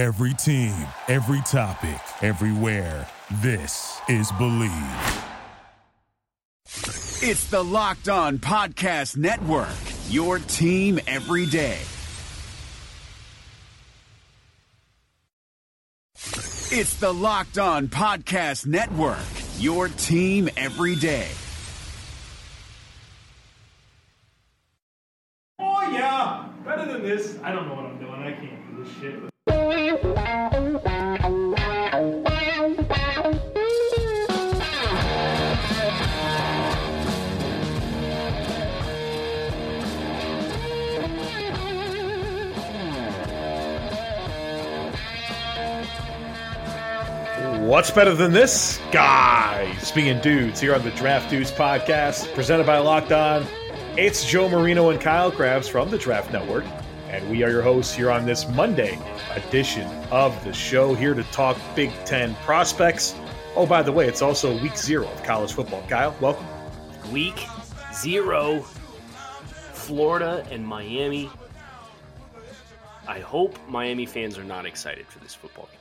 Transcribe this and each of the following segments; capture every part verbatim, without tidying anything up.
Every team, every topic, everywhere. This is Believe. It's the Locked On Podcast Network, your team every day. It's the Locked On Podcast Network, your team every day. Oh, yeah. Better than this. I don't know what I'm doing. I can't do this shit. What's better than this, guys? Being dudes here on the Draft Dudes podcast, presented by Locked On. It's Joe Marino and Kyle Krabs from the Draft Network, and we are your hosts here on this Monday edition of the show, here to talk Big Ten prospects. Oh, by the way, it's also week zero of college football. Kyle, welcome. Week zero, Florida and Miami. I hope Miami fans are not excited for this football game.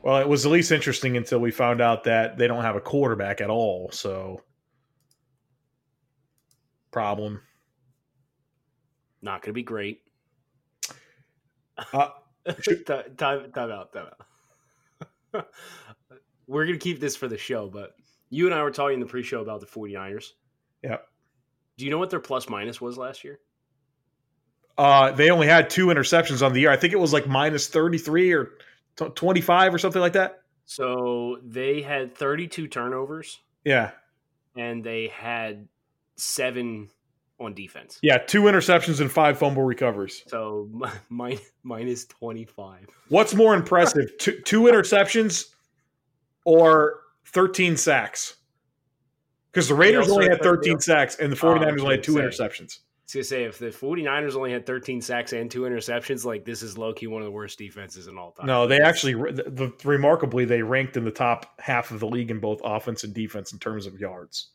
Well, it was at least interesting until we found out that they don't have a quarterback at all, so... problem. Not going to be great. Uh, should... time, time, time out, time out. We're going to keep this for the show, but you and I were talking in the pre-show about the 49ers. Yeah. Do you know what their plus-minus was last year? Uh, they only had two interceptions on the year. I think it was like minus thirty-three or t- twenty-five or something like that. So they had thirty-two turnovers. Yeah. And they had... seven on defense. Yeah, two interceptions and five fumble recoveries. So my, minus twenty-five. What's more impressive, two, two interceptions or thirteen sacks? Because the Raiders only had thirteen sacks and the 49ers only had two interceptions. I was going to say, if the 49ers only had thirteen sacks and two interceptions, like this is low-key one of the worst defenses in all time. No, they actually, the, the, remarkably, they ranked in the top half of the league in both offense and defense in terms of yards.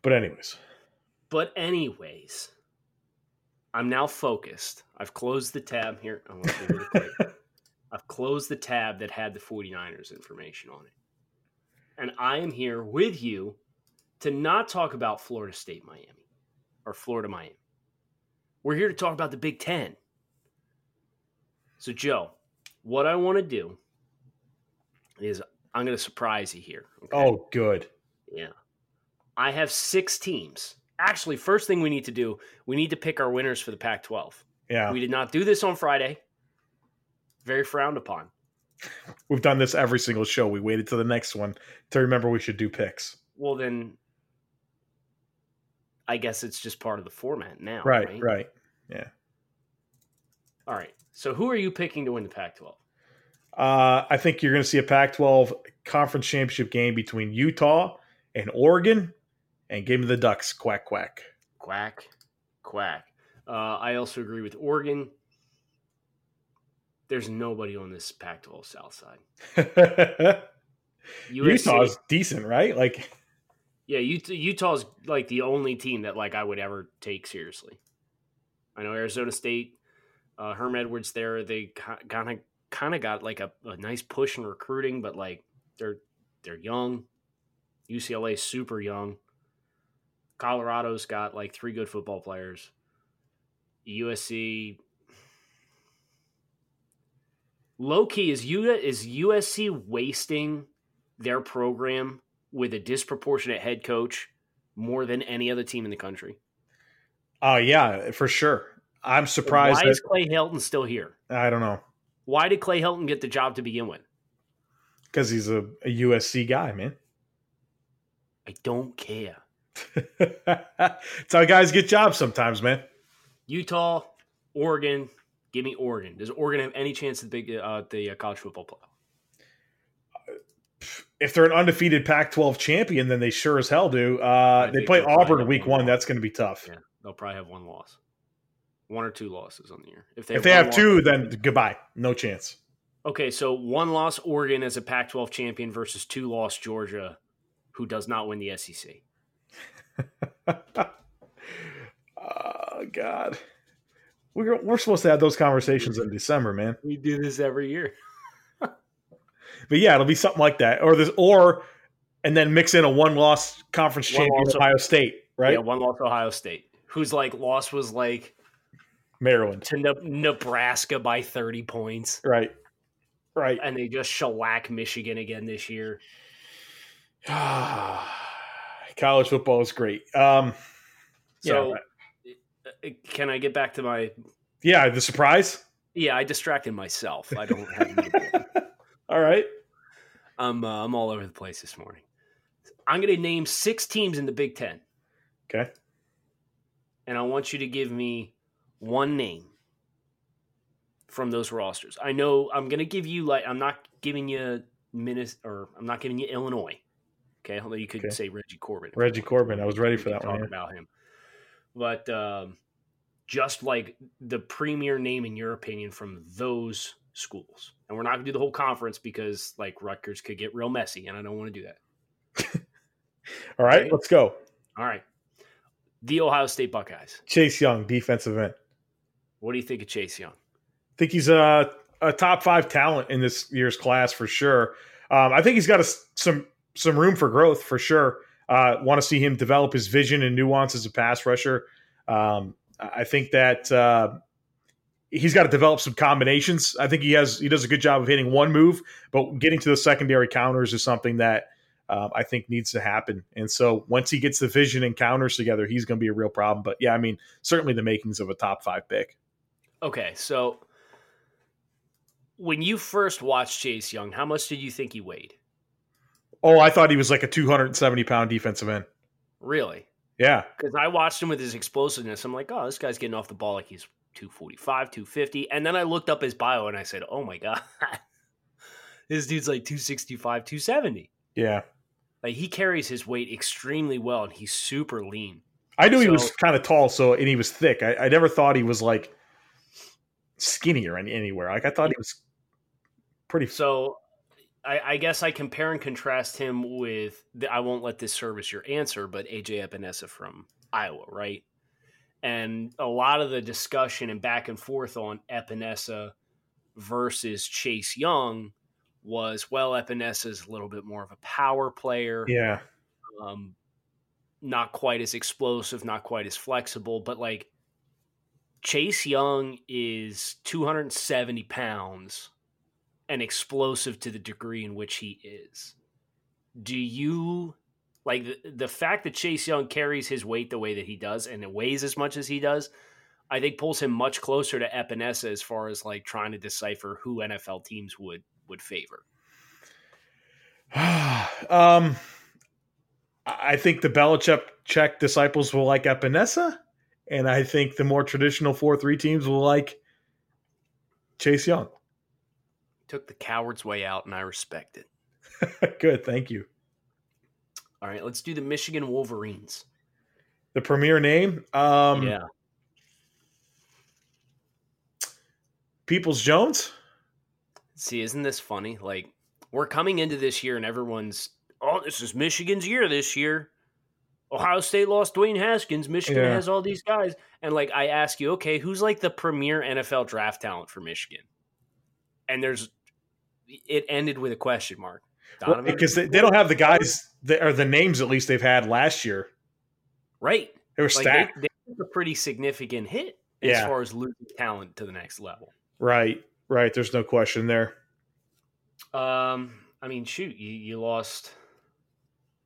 But anyways. But anyways, I'm now focused. I've closed the tab here. I want to be really quick. I've closed the tab that had the 49ers information on it. And I am here with you to not talk about Florida State, Miami, or Florida, Miami. We're here to talk about the Big Ten. So, Joe, what I want to do is I'm going to surprise you here. Okay? Oh, good. Yeah. I have six teams. Actually, first thing we need to do, we need to pick our winners for the Pac twelve. Yeah. We did not do this on Friday. Very frowned upon. We've done this every single show. We waited till the next one to remember we should do picks. Well, then I guess it's just part of the format now. Right, right. right. Yeah. All right. So who are you picking to win the Pac twelve? Uh, I think you're going to see a Pac twelve conference championship game between Utah and Oregon. And Game of the Ducks, quack, quack. Quack, quack. Uh, I also agree with Oregon. There's nobody on this Pac twelve South side. Utah's decent, right? Like, yeah, Utah, Utah's like the only team that like I would ever take seriously. I know Arizona State, uh, Herm Edwards there, they kind of kind of got like a, a nice push in recruiting, but like they're they're young. U C L A's super young. Colorado's got like three good football players. U S C low key is U is U S C wasting their program with a disproportionate head coach more than any other team in the country. Oh uh, yeah, for sure. I'm surprised. So why that, is Clay Helton still here? I don't know. Why did Clay Helton get the job to begin with? Because he's a, a U S C guy, man. I don't care. That's how guys get jobs sometimes, man. Utah, Oregon, give me Oregon. Does Oregon have any chance at the big uh, the uh, college football playoff? If they're an undefeated Pac twelve champion, then they sure as hell do. Uh, they play Auburn week one. That's going to be tough. Yeah, they'll probably have one loss, one or two losses on the year. If they if have, they have loss, two, then goodbye. No chance. Okay, so one loss Oregon as a Pac twelve champion versus two loss Georgia, who does not win the S E C. Oh, God. We're we're supposed to have those conversations in December, man. We do this every year. But yeah, it'll be something like that, or this, or and then mix in a one-loss conference one champion, Ohio State, right? Yeah, one loss Ohio State, whose like loss was like Maryland to ne- Nebraska by thirty points, right? Right, and they just shellac Michigan again this year. College football is great. Um, so, yeah. Can I get back to my? Yeah, the surprise. Yeah, I distracted myself. I don't have. All right. I'm, uh, I'm all over the place this morning. I'm going to name six teams in the Big Ten. Okay. And I want you to give me one name from those rosters. I know I'm going to give you, like, I'm not giving you Minnesota, or I'm not giving you Illinois. Okay. Although you could okay. say Reggie Corbin. Reggie Corbin. I was ready for that one. About him. But um, just like the premier name, in your opinion, from those schools. And we're not going to do the whole conference because, like, Rutgers could get real messy, and I don't want to do that. All right, okay? Let's go. All right. The Ohio State Buckeyes. Chase Young, defensive end. What do you think of Chase Young? I think he's a, a top five talent in this year's class for sure. Um, I think he's got a, some some room for growth for sure. Uh, want to see him develop his vision and nuance as a pass rusher. Um, I think that uh, – he's got to develop some combinations. I think he has. He does a good job of hitting one move, but getting to the secondary counters is something that um, I think needs to happen. And so once he gets the vision and counters together, he's going to be a real problem. But, yeah, I mean, certainly the makings of a top five pick. Okay, so when you first watched Chase Young, how much did you think he weighed? Oh, I thought he was like a two hundred seventy pound defensive end. Really? Yeah. Because I watched him with his explosiveness. I'm like, oh, this guy's getting off the ball like he's – two forty-five, two fifty. And then I looked up his bio and I said, oh my God, this dude's like two sixty-five, two seventy. Yeah. Like he carries his weight extremely well and he's super lean. I knew so, he was kind of tall. So, and he was thick. I, I never thought he was like skinny or any, anywhere. Like I thought he was pretty. So I, I guess I compare and contrast him with the, I won't let this service your answer, but A J Epenesa from Iowa, right? And a lot of the discussion and back and forth on Epenesa versus Chase Young was, well, Epenesa's a little bit more of a power player. Yeah. Um, not quite as explosive, not quite as flexible. But, like, Chase Young is two hundred seventy pounds and explosive to the degree in which he is. Do you... Like, the, the fact that Chase Young carries his weight the way that he does and it weighs as much as he does, I think pulls him much closer to Epenesa as far as, like, trying to decipher who N F L teams would would favor. um, I think the Belichick disciples will like Epenesa, and I think the more traditional four three teams will like Chase Young. Took the coward's way out, and I respect it. Good, thank you. All right, let's do the Michigan Wolverines. The premier name? Um, yeah. Peoples-Jones? See, isn't this funny? Like, we're coming into this year and everyone's, oh, this is Michigan's year this year. Ohio State lost Dwayne Haskins. Michigan yeah. has all these guys. And, like, I ask you, okay, who's, like, the premier N F L draft talent for Michigan? And there's – it ended with a question mark. Well, because they, they don't have the guys that are the names, at least they've had last year. Right. They were stacked. Like they, they took a pretty significant hit as yeah. far as losing talent to the next level. Right. Right. There's no question there. Um, I mean, shoot, you, you lost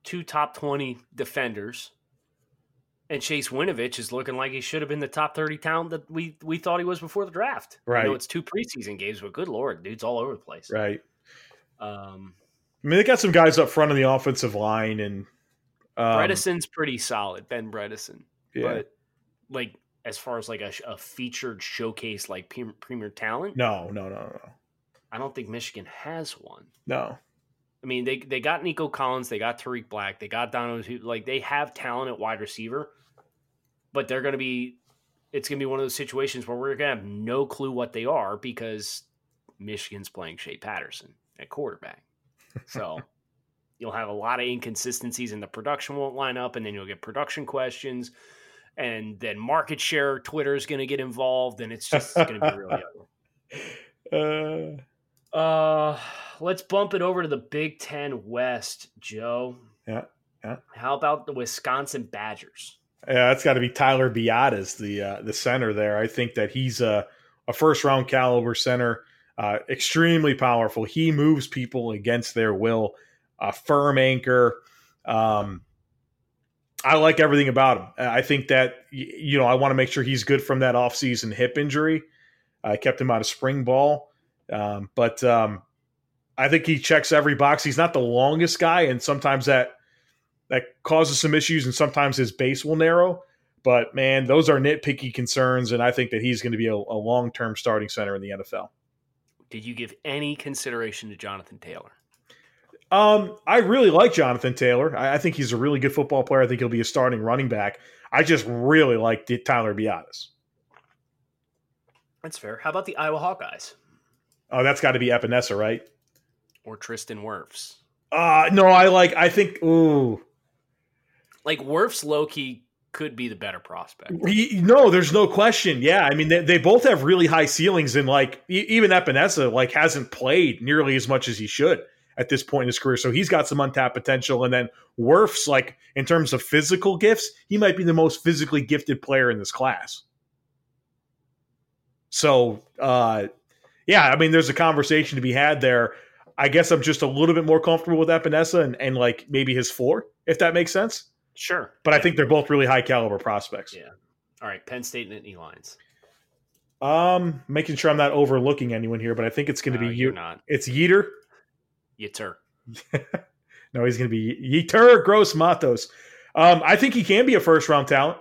two top twenty defenders and Chase Winovich is looking like he should have been the top thirty talent that we, we thought he was before the draft. Right. I know it's two preseason games, but good Lord, dude's all over the place. Right. Um, I mean, they got some guys up front on the offensive line, and um, Bredeson's pretty solid, Ben Bredeson. Yeah. But, like, as far as, like, a, a featured showcase, like, premier talent? No, no, no, no. I don't think Michigan has one. No. I mean, they they got Nico Collins. They got Tariq Black. They got Donovan. Like, they have talent at wide receiver, but they're going to be – it's going to be one of those situations where we're going to have no clue what they are because Michigan's playing Shea Patterson at quarterback. So you'll have a lot of inconsistencies and the production won't line up and then you'll get production questions and then market share, Twitter is going to get involved, and it's just going to be really ugly. Uh, uh, let's bump it over to the Big Ten West, Joe. Yeah, yeah. How about the Wisconsin Badgers? Yeah, that's got to be Tyler Biadasz, the uh, the center there. I think that he's a, a first-round caliber center, uh, extremely powerful. He moves people against their will, a firm anchor. Um, I like everything about him. I think that, you know, I want to make sure he's good from that offseason hip injury. I kept him out of spring ball. Um, but um, I think he checks every box. He's not the longest guy, and sometimes that – that causes some issues, and sometimes his base will narrow. But, man, those are nitpicky concerns, and I think that he's going to be a, a long-term starting center in the N F L. Did you give any consideration to Jonathan Taylor? Um, I really like Jonathan Taylor. I, I think he's a really good football player. I think he'll be a starting running back. I just really like Tyler Biadasz. That's fair. How about the Iowa Hawkeyes? Oh, that's got to be Epenesa, right? Or Tristan Wirfs. Uh, no, I like – I think – ooh. Like, Wirfs low-key could be the better prospect. He, no, there's no question. Yeah, I mean, they, they both have really high ceilings, and, like, even Epenesa, like, hasn't played nearly as much as he should at this point in his career. So he's got some untapped potential. And then Wirfs, like, in terms of physical gifts, he might be the most physically gifted player in this class. So, uh, yeah, I mean, there's a conversation to be had there. I guess I'm just a little bit more comfortable with Epenesa and, and, like, maybe his floor, if that makes sense. Sure. But yeah. I think they're both really high caliber prospects. Yeah. All right. Penn State and Nittany Lions. Um, making sure I'm not overlooking anyone here, but I think it's going to no, be you. Not. It's Yetur. Yetur. No, he's going to be Yetur Gross-Matos. Um, I think he can be a first round talent.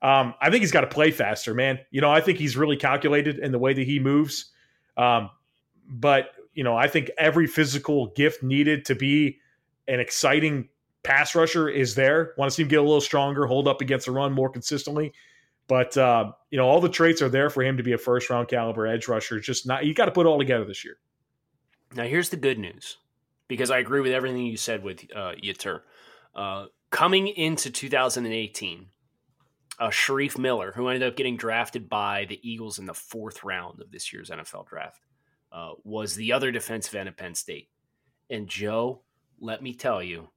Um, I think he's got to play faster, man. You know, I think he's really calculated in the way that he moves. Um, but you know, I think every physical gift needed to be an exciting pass rusher is there. Want to see him get a little stronger, hold up against the run more consistently. But, uh, you know, all the traits are there for him to be a first-round caliber edge rusher. Just not – you got to put it all together this year. Now, here's the good news, because I agree with everything you said with uh, Yetur. Uh, coming into two thousand eighteen, uh, Sharif Miller, who ended up getting drafted by the Eagles in the fourth round of this year's N F L draft, uh, was the other defensive end at Penn State. And, Joe, let me tell you,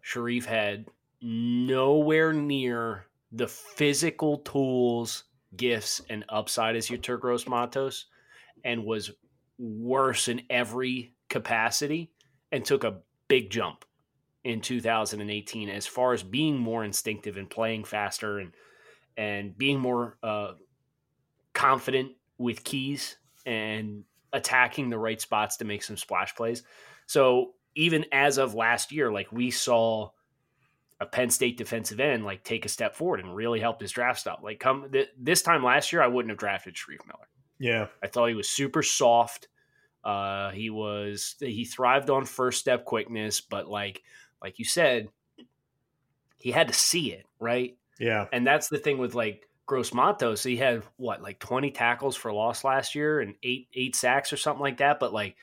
Sharif had nowhere near the physical tools, gifts, and upside as Yetur Gross-Matos, and was worse in every capacity and took a big jump in two thousand eighteen as far as being more instinctive and playing faster and and being more uh, confident with keys and attacking the right spots to make some splash plays. So even as of last year, like, we saw a Penn State defensive end, like, take a step forward and really help his draft stop. Like, come th- this time last year, I wouldn't have drafted Sharif Miller. Yeah. I thought he was super soft. Uh, he was, he thrived on first step quickness, but like, like you said, he had to see it. Right. Yeah. And that's the thing with, like, Gross-Matos. He had what, like twenty tackles for loss last year and eight, eight sacks or something like that. But, like,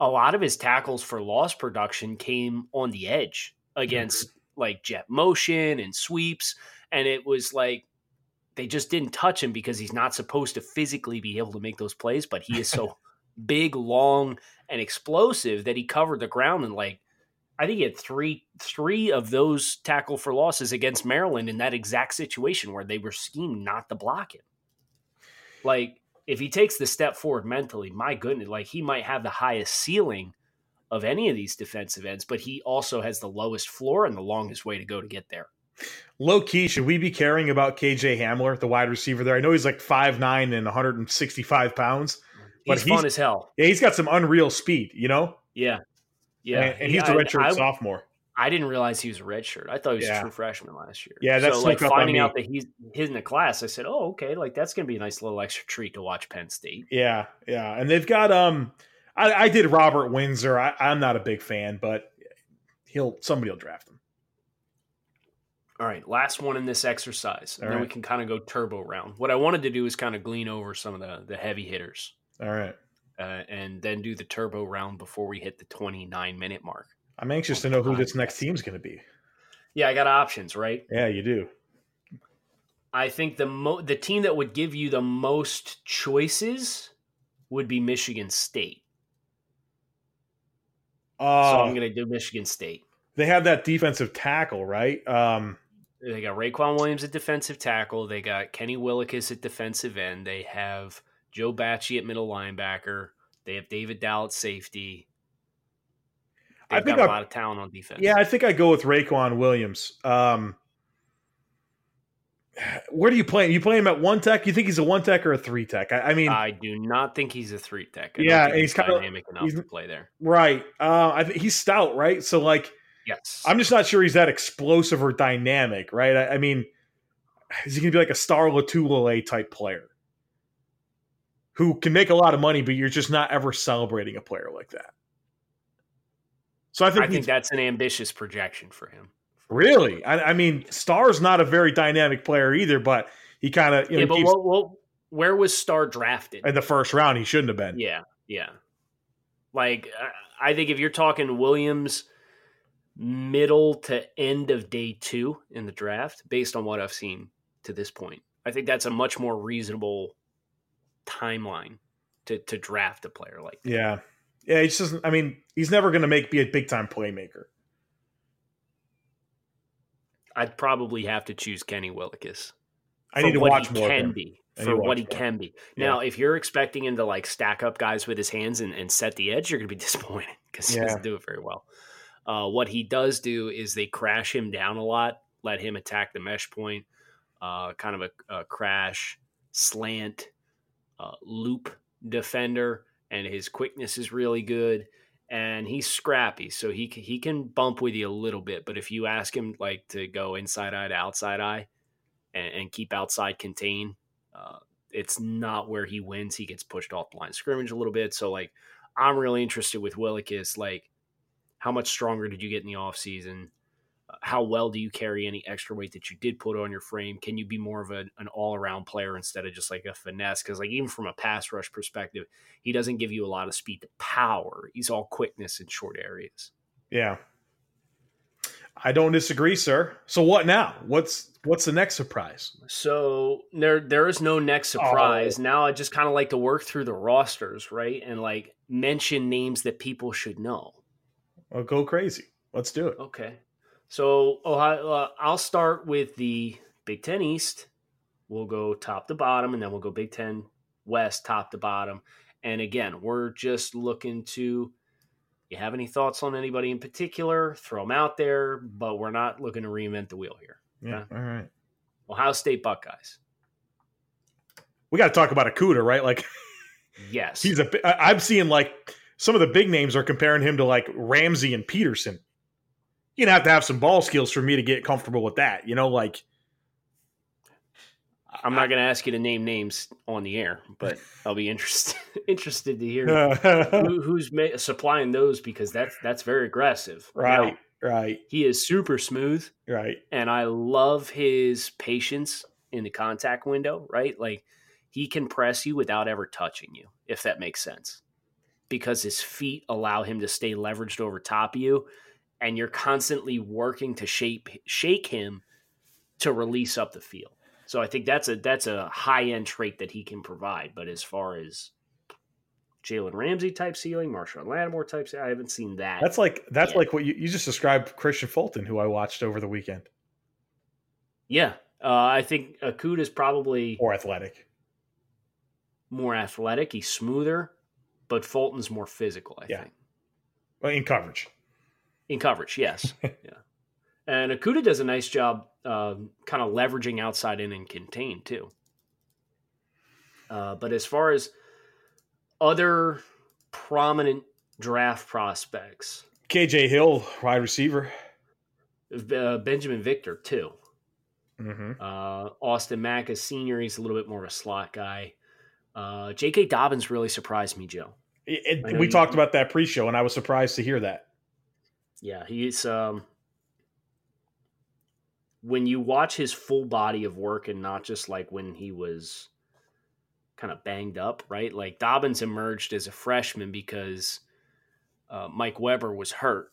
a lot of his tackles for loss production came on the edge against mm-hmm. like jet motion and sweeps. And it was like, they just didn't touch him because he's not supposed to physically be able to make those plays, but he is so big, long, and explosive that he covered the ground. And, like, I think he had three, three of those tackle for losses against Maryland in that exact situation where they were schemed not to block him. Like, if he takes the step forward mentally, my goodness, like, he might have the highest ceiling of any of these defensive ends, but he also has the lowest floor and the longest way to go to get there. Low key, should we be caring about K J Hamler, the wide receiver there? I know he's like five nine and one hundred sixty-five pounds. But he's, he's fun as hell. Yeah, he's got some unreal speed, you know? Yeah. Yeah. And, and he's yeah, a redshirt I, I, sophomore. I didn't realize he was a redshirt. I thought he was yeah. a true freshman last year. Yeah, that's so, like, finding out that he's he's in the class. I said, "Oh, okay, like, that's going to be a nice little extra treat to watch Penn State." Yeah, yeah, and they've got um, I, I did Robert Windsor. I, I'm not a big fan, but he'll somebody'll draft him. All right, last one in this exercise, and All then right. we can kind of go turbo round. What I wanted to do is kind of glean over some of the the heavy hitters. All right, uh, and then do the turbo round before we hit the twenty-nine minute mark. I'm anxious to know who this next team's going to be. Yeah, I got options, right? Yeah, you do. I think the mo- the team that would give you the most choices would be Michigan State. Uh, so I'm going to do Michigan State. They have that defensive tackle, right? Um, they got Raequan Williams at defensive tackle. They got Kenny Willekes at defensive end. They have Joe Bachie at middle linebacker. They have David Dowell at safety. They've I think got a I, lot of talent on defense. Yeah, I think I go with Raequan Williams. Um, where do you play him? You play him at one tech? You think he's a one tech or a three tech? I, I mean, I do not think he's a three tech. I yeah, don't think he's, he's kind dynamic of, enough he's, to play there. Right. Uh, I th- he's stout, right? So like, yes, I'm just not sure he's that explosive or dynamic, right? I, I mean, is he going to be like a Star Latulier type player who can make a lot of money, but you're just not ever celebrating a player like that? So I think I think that's an ambitious projection for him. Really? I, I mean, Starr's not a very dynamic player either, but he kind of, you know, yeah, but keeps, well, well, where was Starr drafted? In the first round, he shouldn't have been. Yeah, yeah. Like, I think if you're talking Williams middle to end of day two in the draft, based on what I've seen to this point, I think that's a much more reasonable timeline to, to draft a player like that. Yeah. Yeah, it's just, I mean, he's never going to make be a big-time playmaker. I'd probably have to choose Kenny Willekes. I need to watch more of him. For what he can be. Now, if you're expecting him to like stack up guys with his hands and, and set the edge, you're going to be disappointed because he doesn't do it very well. Uh, what he does do is they crash him down a lot, let him attack the mesh point, uh, kind of a, a crash, slant, uh, loop defender, and his quickness is really good. And he's scrappy, so he can, he can bump with you a little bit. But if you ask him like to go inside eye to outside eye and, and keep outside contain, uh, it's not where he wins. He gets pushed off the line of scrimmage a little bit. So like, I'm really interested with Willekes. Like, how much stronger did you get in the offseason? Uh, how well do you carry any extra weight that you did put on your frame? Can you be more of a, an all around player instead of just like a finesse? Because like even from a pass rush perspective, he doesn't give you a lot of speed to power. He's all quickness in short areas. Yeah, I don't disagree, sir. So what now? What's what's the next surprise? So there there is no next surprise. Oh. Now I just kind of like to work through the rosters, right, and like mention names that people should know. Well, go crazy. Let's do it. Okay. So Ohio, uh, I'll start with the Big Ten East. We'll go top to bottom, and then we'll go Big Ten West, top to bottom. And again, we're just looking to – you have any thoughts on anybody in particular, throw them out there, but we're not looking to reinvent the wheel here. Okay? Yeah, all right. Ohio State Buckeyes. We got to talk about Okudah, right? Like, yes. he's a. I'm seeing like some of the big names are comparing him to like Ramsey and Peterson. You're going to have to have some ball skills for me to get comfortable with that. You know, like. I'm not going to ask you to name names on the air, but I'll be interested interested to hear who, who's ma- supplying those, because that's, that's very aggressive. Right, now, right. He is super smooth. Right. And I love his patience in the contact window, right? Like he can press you without ever touching you, if that makes sense, because his feet allow him to stay leveraged over top of you. And you're constantly working to shape, shake him to release up the field. So I think that's a that's a high-end trait that he can provide. But as far as Jalen Ramsey type ceiling, Marshawn Lattimore type ceiling, I haven't seen that. That's like that's yet. like what you, you just described Christian Fulton, who I watched over the weekend. Yeah, uh, I think Okudah is probably more athletic. More athletic, he's smoother, but Fulton's more physical. I yeah. think. Well, in coverage. In coverage, yes. yeah. And Okudah does a nice job uh, kind of leveraging outside in and contain, too. Uh, but as far as other prominent draft prospects... K J. Hill, wide receiver. Uh, Benjamin Victor, too. Mm-hmm. Uh, Austin Mack is senior. He's a little bit more of a slot guy. Uh, J K. Dobbins really surprised me, Joe. It, it, we you, talked about that pre-show, and I was surprised to hear that. Yeah, he's um, when you watch his full body of work and not just like when he was kind of banged up, right? Like Dobbins emerged as a freshman because uh, Mike Weber was hurt,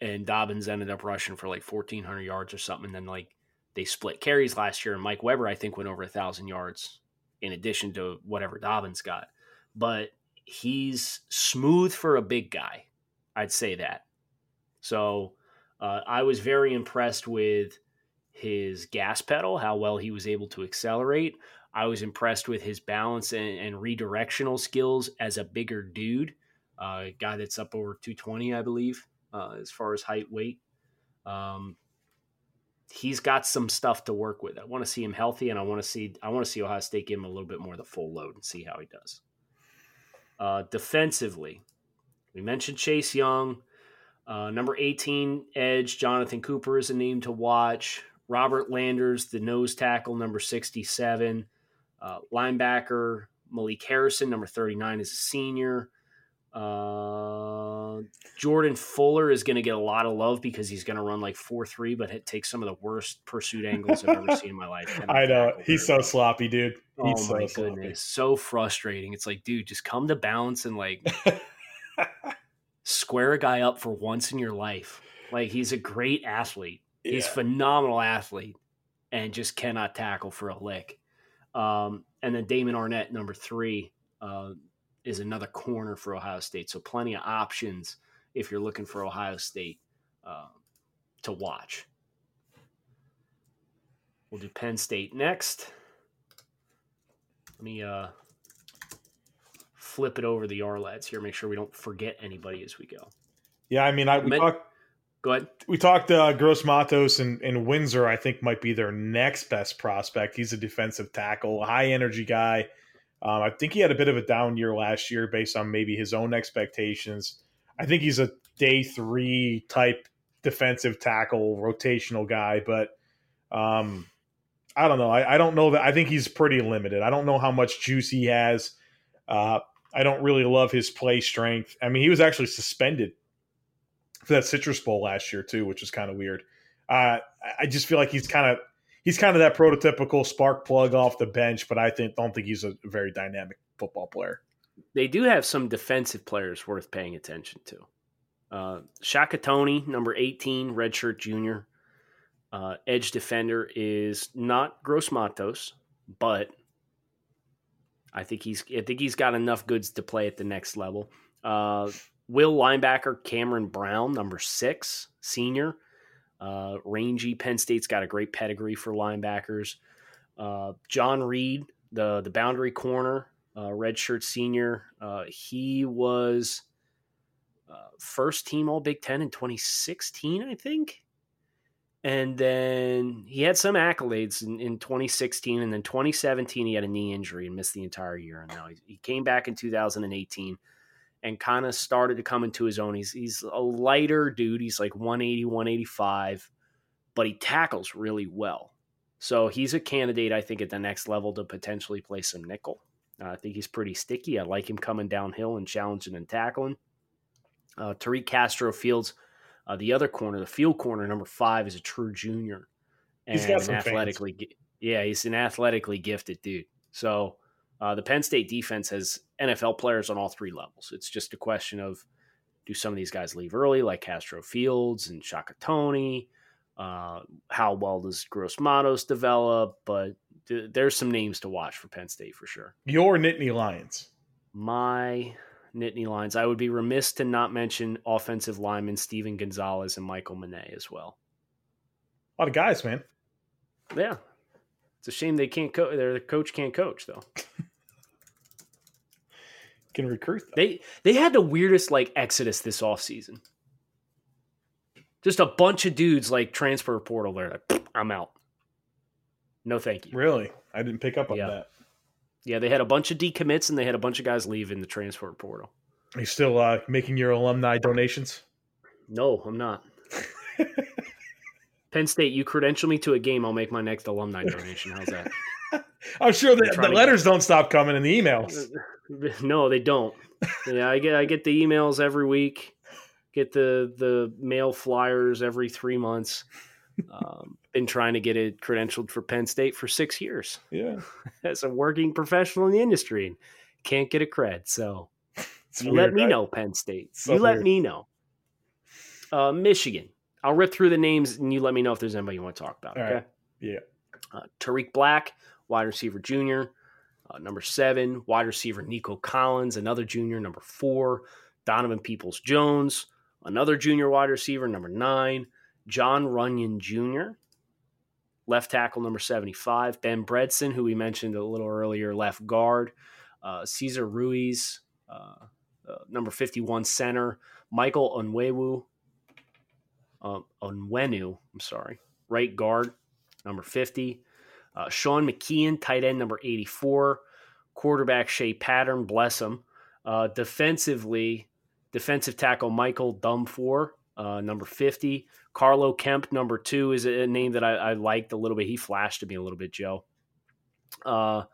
and Dobbins ended up rushing for like fourteen hundred yards or something. And then like They split carries last year, and Mike Weber, I think, went over one thousand yards in addition to whatever Dobbins got. But he's smooth for a big guy. I'd say that. So uh, I was very impressed with his gas pedal, how well he was able to accelerate. I was impressed with his balance and, and redirectional skills as a bigger dude, a uh, guy that's up over two twenty, I believe, uh, as far as height, weight. Um, he's got some stuff to work with. I want to see him healthy, and I want to see I want to see Ohio State give him a little bit more of the full load and see how he does. Uh, defensively, we mentioned Chase Young. Uh, number eighteen, edge, Jonathan Cooper is a name to watch. Robert Landers, the nose tackle, number sixty-seven. Uh, linebacker, Malik Harrison, number thirty-nine, is a senior. Uh, Jordan Fuller is going to get a lot of love because he's going to run like four three, but it takes some of the worst pursuit angles I've ever seen in my life. I know. He's so sloppy, dude. He's oh, so my sloppy. Goodness. So frustrating. It's like, dude, just come to balance and like square a guy up for once in your life. Like, he's a great athlete. He's a yeah. phenomenal athlete and just cannot tackle for a lick. Um, and then Damon Arnette, number three, uh, is another corner for Ohio State. So plenty of options if you're looking for Ohio State uh, to watch. We'll do Penn State next. Let me uh, flip it over the R L A Ds here, make sure we don't forget anybody as we go. Yeah, I mean, I we talked – Go ahead. We talked uh, Gross-Matos and, and Windsor, I think, might be their next best prospect. He's a defensive tackle, high-energy guy. Um, I think he had a bit of a down year last year based on maybe his own expectations. I think he's a day three type defensive tackle, rotational guy, but um, I don't know. I, I don't know that. I think he's pretty limited. I don't know how much juice he has. Uh, I don't really love his play strength. I mean, he was actually suspended for that Citrus Bowl last year too, which is kind of weird. Uh, I just feel like he's kind of he's kind of that prototypical spark plug off the bench, but I think don't think he's a very dynamic football player. They do have some defensive players worth paying attention to. Uh, Shaka Toney, number eighteen, redshirt junior, uh, edge defender, is not Gross-Matos, but I think he's I think he's got enough goods to play at the next level. Uh, Will linebacker Cameron Brown, number six, senior. Uh, rangy. Penn State's got a great pedigree for linebackers. Uh, John Reed, the, the boundary corner, uh, redshirt senior. Uh, he was uh, first team All Big Ten in twenty sixteen, I think. And then he had some accolades in, in twenty sixteen. And then twenty seventeen, he had a knee injury and missed the entire year. And now he, he came back in two thousand eighteen. And kind of started to come into his own. He's he's a lighter dude. He's like one eighty, one eighty-five, but he tackles really well. So he's a candidate, I think, at the next level to potentially play some nickel. Uh, I think he's pretty sticky. I like him coming downhill and challenging and tackling. Uh, Tariq Castro Fields, uh, the other corner, the field corner, number five, is a true junior. And he's got some athletically, fans. Yeah, he's an athletically gifted dude. So Uh, the Penn State defense has N F L players on all three levels. It's just a question of, do some of these guys leave early, like Castro Fields and Shaka Toney? Uh, how well does Gross-Matos develop? But th- there's some names to watch for Penn State for sure. Your Nittany Lions. My Nittany Lions. I would be remiss to not mention offensive linemen Steven Gonzalez and Michael Manet as well. A lot of guys, man. Yeah. It's a shame they can't coach. Their coach can't coach, though. Can recruit them. They they had the weirdest like exodus this offseason. Just a bunch of dudes like transfer portal. They're like, I'm out. No, thank you. Really, I didn't pick up on yeah. that. Yeah, they had a bunch of decommits and they had a bunch of guys leave in the transfer portal. Are you still uh, making your alumni donations? No, I'm not. Penn State, you credential me to a game, I'll make my next alumni donation. How's that? I'm sure that the letters get... don't stop coming in the emails. No, they don't. Yeah, I get I get the emails every week. Get the the mail flyers every three months. Um, been trying to get it credentialed for Penn State for six years. Yeah, as a working professional in the industry, and can't get a cred. So it's you weird, let me right? know, Penn State. So you weird. Let me know. Uh, Michigan. I'll rip through the names and you let me know if there's anybody you want to talk about. Okay. All right. Yeah. Uh, Tariq Black, wide receiver junior. Uh, number seven, wide receiver Nico Collins, another junior. Number four, Donovan Peoples-Jones, another junior wide receiver. Number nine, John Runyon Junior, left tackle, number seventy-five. Ben Bredeson, who we mentioned a little earlier, left guard. Uh, Cesar Ruiz, uh, uh, number fifty-one, center. Michael Onwenu, uh, Onwenu, I'm sorry, right guard, number fifty. Uh, Sean McKeon, tight end, number eighty-four. Quarterback Shea Patterson, bless him. Uh, defensively, defensive tackle Michael Dumfour, uh, number fifty. Carlo Kemp, number two, is a name that I, I liked a little bit. He flashed to me a little bit, Joe. Uh,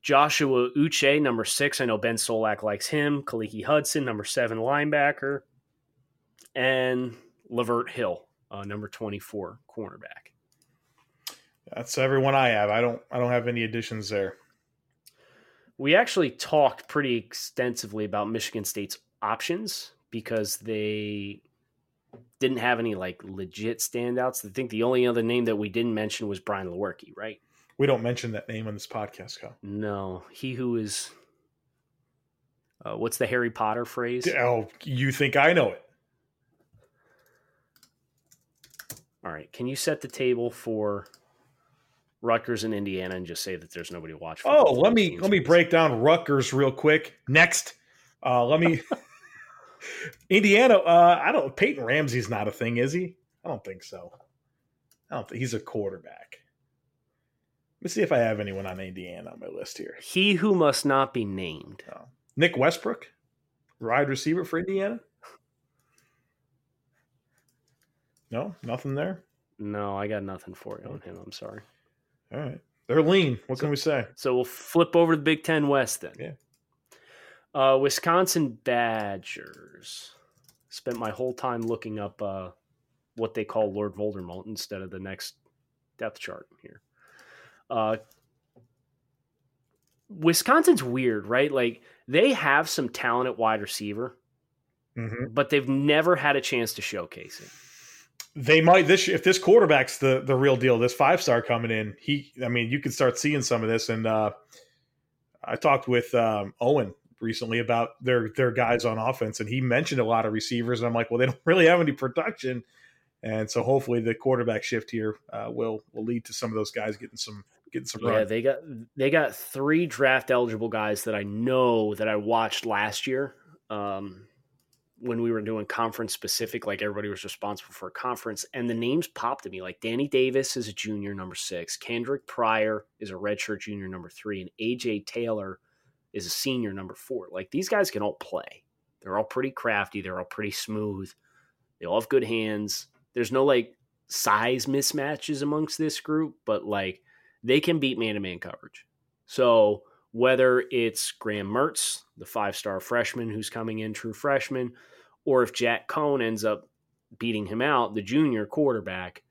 Joshua Uche, number six. I know Ben Solak likes him. Kaliki Hudson, number seven, linebacker. And LaVert Hill, uh, number twenty-four, cornerback. That's everyone I have. I don't I don't have any additions there. We actually talked pretty extensively about Michigan State's options because they didn't have any like legit standouts. I think the only other name that we didn't mention was Brian Lewerke, right? We don't mention that name on this podcast, Kyle. No. He who is uh, what's the Harry Potter phrase? Oh, you think I know it. All right. Can you set the table for Rutgers in Indiana and just say that there's nobody to watch for? Oh, let me let me break down Rutgers real quick. Next, uh, let me Indiana. Uh, I don't. Peyton Ramsey's not a thing, is he? I don't think so. I don't think he's a quarterback. Let me see if I have anyone on Indiana on my list here. He who must not be named. Oh. Nick Westbrook, wide receiver for Indiana. No, nothing there. No, I got nothing for you on him. I'm sorry. All right. They're lean. What so, can we say? So we'll flip over to the Big Ten West then. Yeah. Uh, Wisconsin Badgers. Spent my whole time looking up uh, what they call Lord Voldemort instead of the next depth chart here. Uh, Wisconsin's weird, right? Like they have some talent at wide receiver, mm-hmm. but they've never had a chance to showcase it. They might this if this quarterback's the, the real deal. This five star coming in, he I mean you can start seeing some of this. And uh, I talked with um, Owen recently about their their guys on offense, and he mentioned a lot of receivers. And I'm like, well, they don't really have any production, and so hopefully the quarterback shift here uh, will will lead to some of those guys getting some getting some yeah, run. Yeah, they got they got three draft eligible guys that I know that I watched last year. Um, when we were doing conference specific, like everybody was responsible for a conference, and the names popped to me. Like Danny Davis is a junior, number six. Kendrick Pryor is a redshirt junior, number three. And A J Taylor is a senior, number four. Like these guys can all play. They're all pretty crafty. They're all pretty smooth. They all have good hands. There's no like size mismatches amongst this group, but like they can beat man-to-man coverage. So whether it's Graham Mertz, the five-star freshman who's coming in, true freshman, or if Jack Cohn ends up beating him out, the junior quarterback,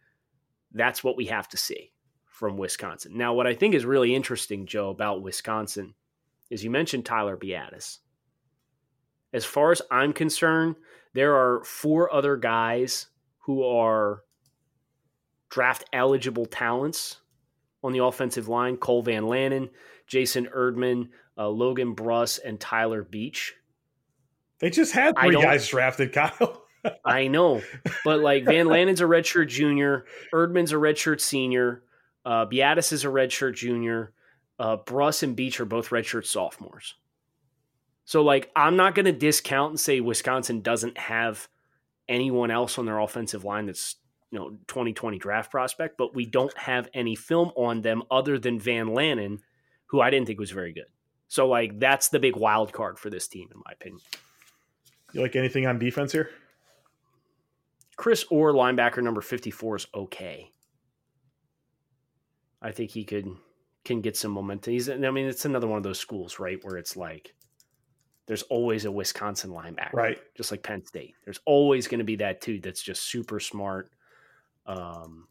that's what we have to see from Wisconsin. Now, what I think is really interesting, Joe, about Wisconsin is you mentioned Tyler Biadasz. As far as I'm concerned, there are four other guys who are draft-eligible talents on the offensive line: Cole Van Lanen, Jason Erdman, uh, Logan Bruss, and Tyler Beach. They just had three guys drafted, Kyle. I know. But, like, Van Lanen's a redshirt junior. Erdman's a redshirt senior. Uh, Biadasz is a redshirt junior. Uh, Bruss and Beach are both redshirt sophomores. So, like, I'm not going to discount and say Wisconsin doesn't have anyone else on their offensive line that's, you know, twenty twenty draft prospect, but we don't have any film on them other than Van Lanen, who I didn't think was very good. So, like, that's the big wild card for this team, in my opinion. You like anything on defense here? Chris Orr, linebacker number fifty-four, is okay. I think he could can get some momentum. He's, I mean, it's another one of those schools, right, where it's like there's always a Wisconsin linebacker, right? Just like Penn State. There's always going to be that dude that's just super smart. Um,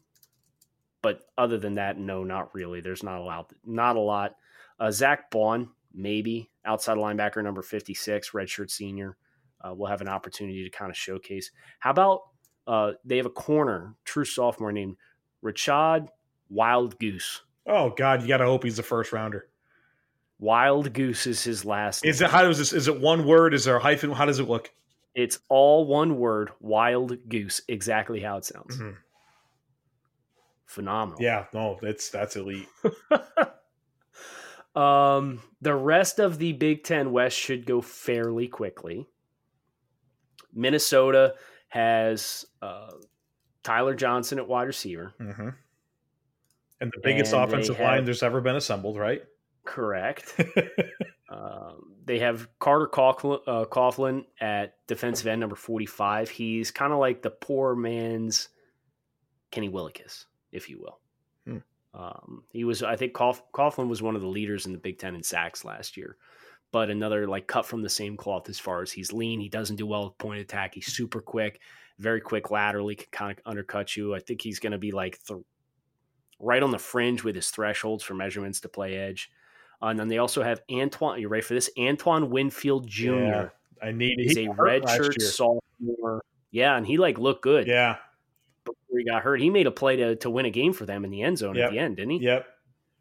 but other than that, no, not really. There's not a lot. Not a lot. Uh, Zach Bond, maybe outside linebacker, number fifty-six, redshirt senior. Uh, we'll have an opportunity to kind of showcase. How about uh, they have a corner, true sophomore named Rashad Wild Goose. Oh, God, you got to hope he's the first rounder. Wild Goose is his last name. Is it, how does this, is it one word? Is there a hyphen? How does it look? It's all one word, Wild Goose, exactly how it sounds. Mm-hmm. Phenomenal. Yeah, no, that's that's elite. um, the rest of the Big Ten West should go fairly quickly. Minnesota has uh, Tyler Johnson at wide receiver. Mm-hmm. And the biggest and offensive have, line there's ever been assembled, right? Correct. um, they have Carter Coughlin, uh, Coughlin at defensive end, number forty-five. He's kind of like the poor man's Kenny Willekes, if you will. Hmm. Um, he was, I think Cough, Coughlin was one of the leaders in the Big Ten in sacks last year, but another like cut from the same cloth as far as he's lean. He doesn't do well with point of attack. He's super quick, very quick laterally, can kind of undercut you. I think he's going to be like th- right on the fringe with his thresholds for measurements to play edge. Uh, and then they also have Antoine. You ready for this? Antoine Winfield Junior Yeah, I need he's he a redshirt sophomore. Yeah, and he like looked good. Yeah. Before he got hurt, he made a play to, to win a game for them in the end zone yep. at the end, didn't he? Yep.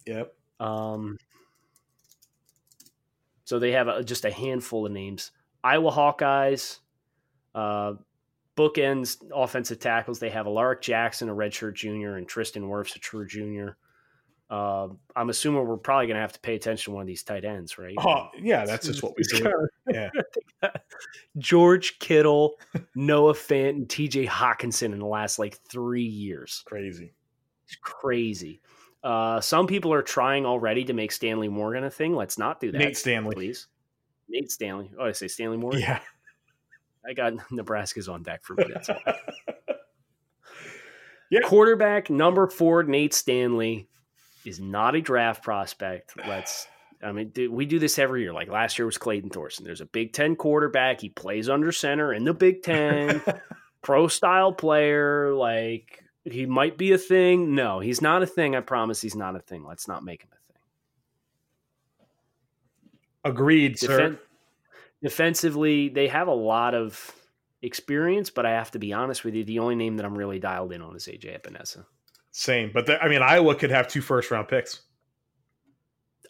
Yep. Um. So they have a, just a handful of names. Iowa Hawkeyes, uh, bookends offensive tackles. They have Alaric Jackson, a redshirt junior, and Tristan Wirfs, a true junior. Uh, I'm assuming we're probably going to have to pay attention to one of these tight ends, right? Oh, yeah, that's just what we do. Yeah. George Kittle, Noah Fant, and T J Hockenson in the last like three years. Crazy. It's crazy. Uh, some people are trying already to make Stanley Morgan a thing. Let's not do that. Nate Stanley. Please. Nate Stanley. Oh, I say Stanley Morgan? Yeah. I got Nebraska's on deck for me. That's all. Yeah. Quarterback number four, Nate Stanley. Is not a draft prospect. Let's, I mean, dude, we do this every year. Like last year was Clayton Thorson. There's a Big Ten quarterback. He plays under center in the Big Ten, pro style player. Like he might be a thing. No, he's not a thing. I promise he's not a thing. Let's not make him a thing. Agreed, Defen- sir. Defensively, they have a lot of experience, but I have to be honest with you. The only name that I'm really dialed in on is A J Epenesa. Same, but the, I mean, Iowa could have two first-round picks.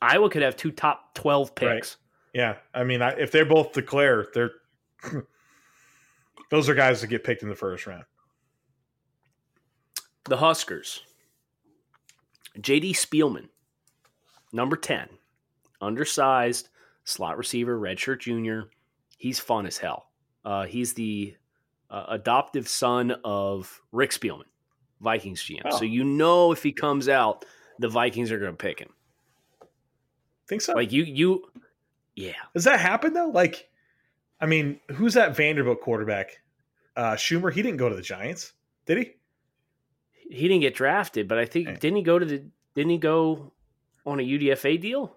Iowa could have two top twelve picks. Right. Yeah, I mean, I, if they're both declare, they're those are guys that get picked in the first round. The Huskers, J D Spielman, number ten, undersized slot receiver, redshirt junior. He's fun as hell. Uh, he's the uh, adoptive son of Rick Spielman. Vikings G M. Oh. So you know if he comes out, the Vikings are going to pick him. Think so? Like you, you, yeah. Does that happen though? Like, I mean, who's that Vanderbilt quarterback? Uh, Schumer. He didn't go to the Giants, did he? He didn't get drafted, but I think Dang. didn't he go to the? Didn't he go on a U D F A deal?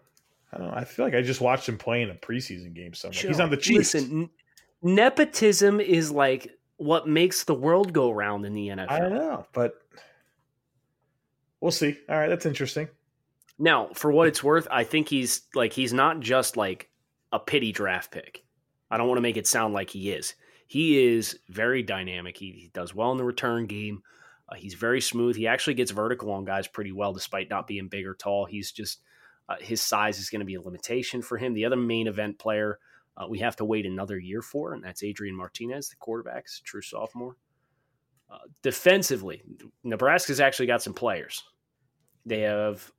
I don't know. I feel like I just watched him play in a preseason game somewhere. Sure. He's on the Chiefs. Listen, nepotism is like. What makes the world go round in the N F L? I don't know, but we'll see. All right, that's interesting. Now, for what it's worth, I think he's like he's not just like a pity draft pick. I don't want to make it sound like he is. He is very dynamic. He, he does well in the return game. Uh, he's very smooth. He actually gets vertical on guys pretty well, despite not being big or tall. He's just uh, his size is going to be a limitation for him. The other main event player. Uh, we have to wait another year for, and that's Adrian Martinez, the quarterback, is a true sophomore. Uh, defensively, Nebraska's actually got some players. They have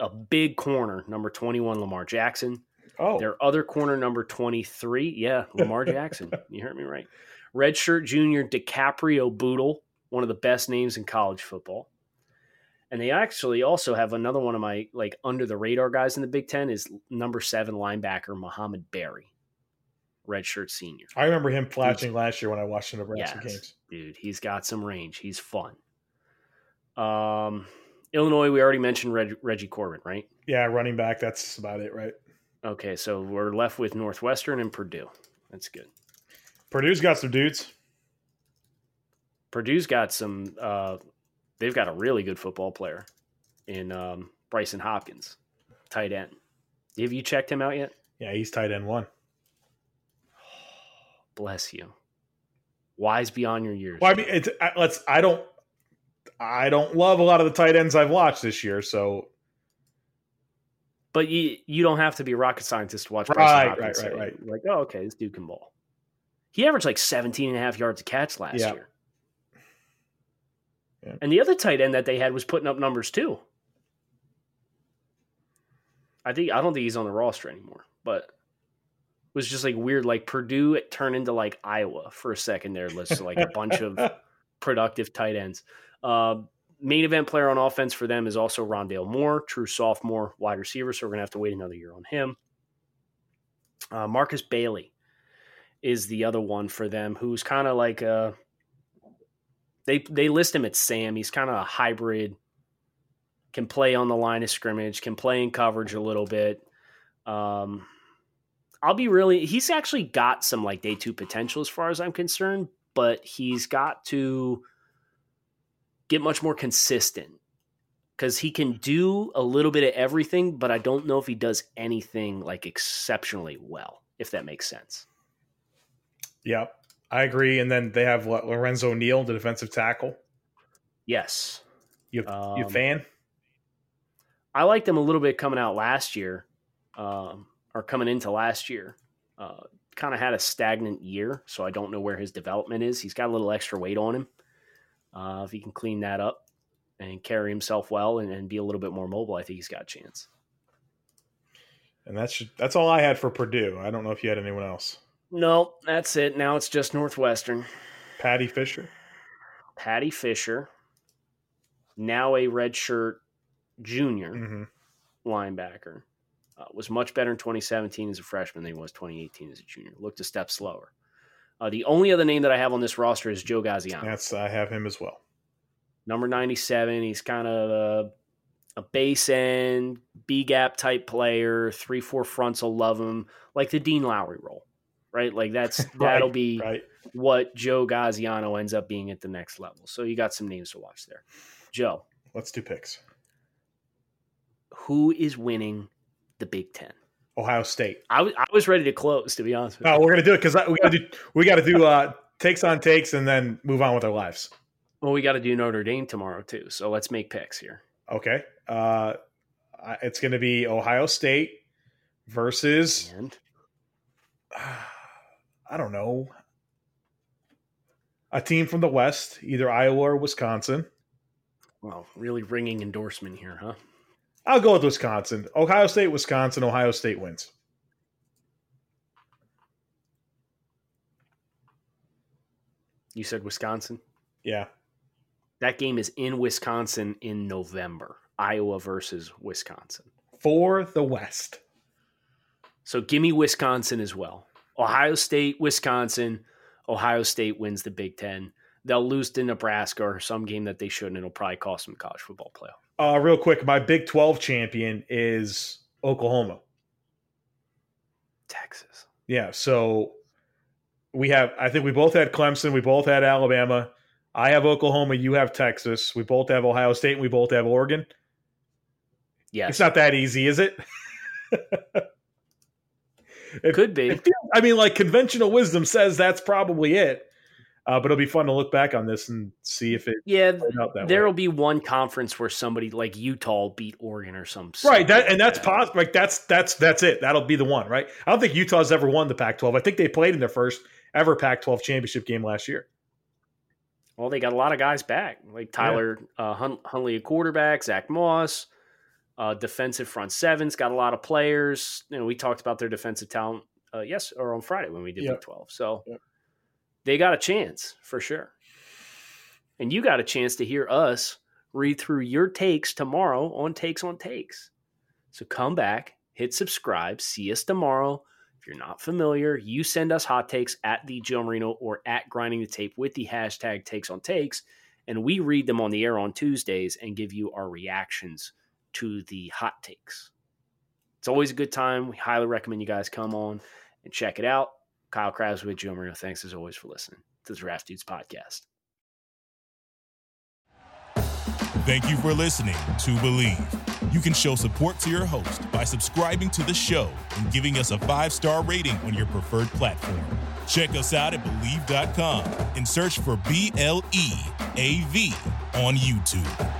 a big corner, number twenty-one, Lamar Jackson. Oh, their other corner, number twenty-three, yeah, Lamar Jackson. You heard me right. Redshirt junior DiCaprio Boodle, one of the best names in college football. And they actually also have another one of my like under the radar guys in the Big Ten is number seven linebacker Muhammad Berry. Redshirt senior. I remember him flashing last year when I watched the Nebraska yes, games. Dude, he's got some range. He's fun. Um, Illinois, we already mentioned Reg, Reggie Corbin, right? Yeah, running back. That's about it, right? Okay, so we're left with Northwestern and Purdue. That's good. Purdue's got some dudes. Purdue's got some. Uh, they've got a really good football player in um, Bryson Hopkins, tight end. Have you checked him out yet? Yeah, he's tight end one. Bless you. Wise beyond your years. Well, I mean, it's, I, let's. I don't. I don't love a lot of the tight ends I've watched this year, so. But you you don't have to be a rocket scientist to watch Bryson Hopkins. Right, right, right, right. Like, oh, okay, this dude can ball. He averaged like seventeen and a half yards a catch last yeah. year. Yeah. And the other tight end that they had was putting up numbers too. I think I don't think he's on the roster anymore, but it was just like weird. Like Purdue it turned into like Iowa for a second there. Let's so like a bunch of productive tight ends. Uh, main event player on offense for them is also Rondale Moore, true sophomore wide receiver. So we're going to have to wait another year on him. Uh, Marcus Bailey is the other one for them, who's kind of like a, they they list him at Sam. He's kind of a hybrid. Can play on the line of scrimmage, can play in coverage a little bit. Um, I'll be really – he's actually got some, like, day two potential as far as I'm concerned, but he's got to get much more consistent because he can do a little bit of everything, but I don't know if he does anything, like, exceptionally well, if that makes sense. Yeah, I agree. And then they have what, Lorenzo Neal, the defensive tackle. Yes. You, you um, fan? I liked him a little bit coming out last year, um, or coming into last year. Uh, kind of had a stagnant year, so I don't know where his development is. He's got a little extra weight on him. Uh, if he can clean that up and carry himself well and, and be a little bit more mobile, I think he's got a chance. And that's that's all I had for Purdue. I don't know if you had anyone else. No, that's it. Now it's just Northwestern. Patty Fisher. Patty Fisher, now a redshirt junior mm-hmm. linebacker, uh, was much better in twenty seventeen as a freshman than he was twenty eighteen as a junior. Looked a step slower. Uh, the only other name that I have on this roster is Joe Gaziano. That's I have him as well. Number ninety-seven. He's kind of a, a base end, B gap type player. Three, four fronts will love him, like the Dean Lowry role, right? Like that's right, that'll be right. What Joe Gaziano ends up being at the next level. So you got some names to watch there. Joe, let's do picks. Who is winning the Big Ten? Ohio State. I, w- I was ready to close, to be honest with you. No, we're going to do it because we got to do, we got to do uh, takes on takes and then move on with our lives. Well, we got to do Notre Dame tomorrow too, so let's make picks here. Okay. Uh, it's going to be Ohio State versus and? Uh, I don't know, a team from the West, either Iowa or Wisconsin. Wow, really ringing endorsement here, huh? I'll go with Wisconsin. Ohio State, Wisconsin, Ohio State wins. You said Wisconsin? Yeah. That game is in Wisconsin in November. Iowa versus Wisconsin. For the West. So give me Wisconsin as well. Ohio State, Wisconsin. Ohio State wins the Big Ten. They'll lose to Nebraska or some game that they shouldn't. It'll probably cost them college football playoff. Uh, real quick, my Big twelve champion is Oklahoma. Texas. Yeah, so we have – I think we both had Clemson. We both had Alabama. I have Oklahoma. You have Texas. We both have Ohio State, and we both have Oregon. Yes. It's not that easy, is it? It could be. It, I mean, like conventional wisdom says that's probably it. Uh, but it'll be fun to look back on this and see if it. Yeah, there will be one conference where somebody like Utah beat Oregon or some. Right, that, and that's possible. Like that's that's that's it. That'll be the one, right? I don't think Utah's ever won the Pac twelve. I think they played in their first ever Pac twelve championship game last year. Well, they got a lot of guys back, like Tyler yeah. uh, Hun- Huntley, a quarterback, Zach Moss, uh, defensive front sevens got a lot of players. You know, we talked about their defensive talent uh, yes or on Friday when we did yep. Pac twelve. So. Yep. They got a chance for sure. And you got a chance to hear us read through your takes tomorrow on Takes on Takes. So come back, hit subscribe, see us tomorrow. If you're not familiar, you send us hot takes at the Joe Marino or at Grinding the Tape with the hashtag Takes on Takes. And we read them on the air on Tuesdays and give you our reactions to the hot takes. It's always a good time. We highly recommend you guys come on and check it out. Kyle Krabs with Joe Marino. Thanks as always for listening to the Draft Dudes podcast. Thank you for listening to Believe. You can show support to your host by subscribing to the show and giving us a five-star rating on your preferred platform. Check us out at Believe dot com and search for B L E A V on YouTube.